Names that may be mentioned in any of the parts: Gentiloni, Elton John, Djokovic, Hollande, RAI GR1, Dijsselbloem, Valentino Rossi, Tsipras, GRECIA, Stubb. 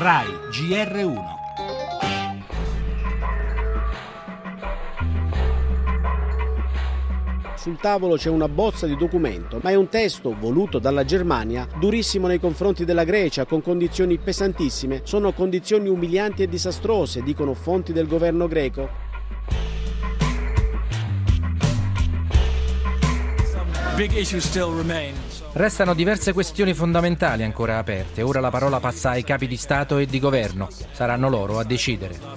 RAI GR1. Sul tavolo c'è una bozza di documento, ma è un testo voluto dalla Germania durissimo nei confronti della Grecia, con condizioni pesantissime. Sono condizioni umilianti e disastrose, dicono fonti del governo greco. Restano diverse questioni fondamentali ancora aperte. Ora la parola passa ai capi di Stato e di governo. Saranno loro a decidere.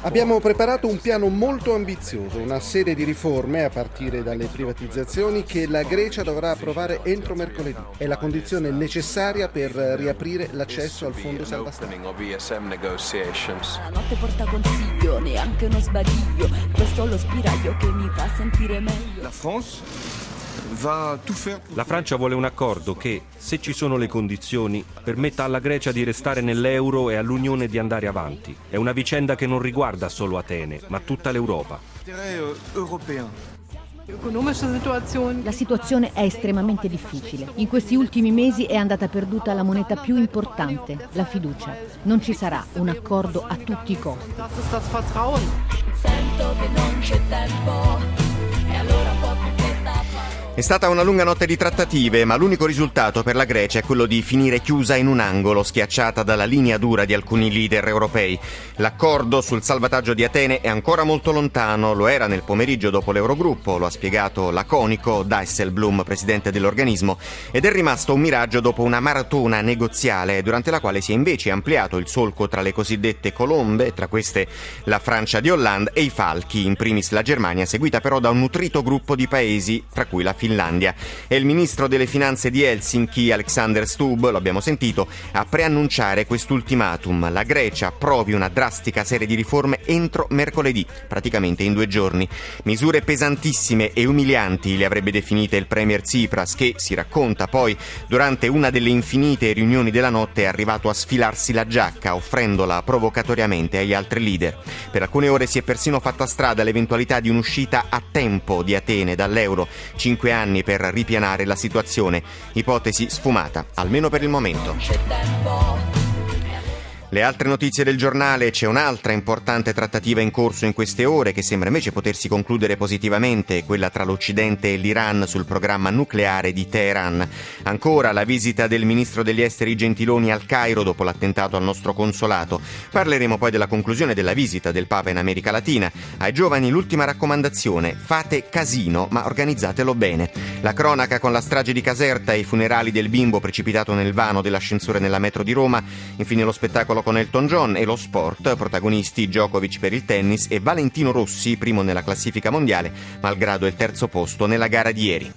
Abbiamo preparato un piano molto ambizioso, una serie di riforme a partire dalle privatizzazioni che la Grecia dovrà approvare entro mercoledì. È la condizione necessaria per riaprire l'accesso al fondo salva Stato. La notte porta consiglio, neanche uno sbadiglio, questo è lo spiraglio che mi fa sentire meglio. La Francia vuole un accordo che, se ci sono le condizioni, permetta alla Grecia di restare nell'euro e all'Unione di andare avanti. È una vicenda che non riguarda solo Atene, ma tutta l'Europa. La situazione è estremamente difficile. In questi ultimi mesi è andata perduta la moneta più importante, la fiducia. Non ci sarà un accordo a tutti i costi. Sento che non c'è tempo. È stata una lunga notte di trattative, ma l'unico risultato per la Grecia è quello di finire chiusa in un angolo, schiacciata dalla linea dura di alcuni leader europei. L'accordo sul salvataggio di Atene è ancora molto lontano, lo era nel pomeriggio dopo l'Eurogruppo, lo ha spiegato laconico Dijsselbloem, presidente dell'organismo, ed è rimasto un miraggio dopo una maratona negoziale, durante la quale si è invece ampliato il solco tra le cosiddette colombe, tra queste la Francia di Hollande e i falchi, in primis la Germania, seguita però da un nutrito gruppo di paesi, tra cui la Finlandia. E il ministro delle finanze di Helsinki, Alexander Stubb, lo abbiamo sentito, a preannunciare quest'ultimatum. La Grecia approvi una drastica serie di riforme entro mercoledì, praticamente in 2 giorni. Misure pesantissime e umilianti le avrebbe definite il premier Tsipras, che, si racconta poi, durante una delle infinite riunioni della notte è arrivato a sfilarsi la giacca, offrendola provocatoriamente agli altri leader. Per alcune ore si è persino fatta strada l'eventualità di un'uscita a tempo di Atene dall'euro, 5 anni per ripianare la situazione, ipotesi sfumata, almeno per il momento. Le altre notizie del giornale: c'è un'altra importante trattativa in corso in queste ore che sembra invece potersi concludere positivamente, quella tra l'Occidente e l'Iran sul programma nucleare di Teheran. Ancora la visita del ministro degli esteri Gentiloni al Cairo dopo l'attentato al nostro consolato. Parleremo poi della conclusione della visita del Papa in America Latina. Ai giovani l'ultima raccomandazione: fate casino ma organizzatelo bene. La cronaca con la strage di Caserta e i funerali del bimbo precipitato nel vano dell'ascensore nella metro di Roma. Infine lo spettacolo con Elton John e lo sport, protagonisti Djokovic per il tennis e Valentino Rossi, primo nella classifica mondiale, malgrado il terzo posto nella gara di ieri.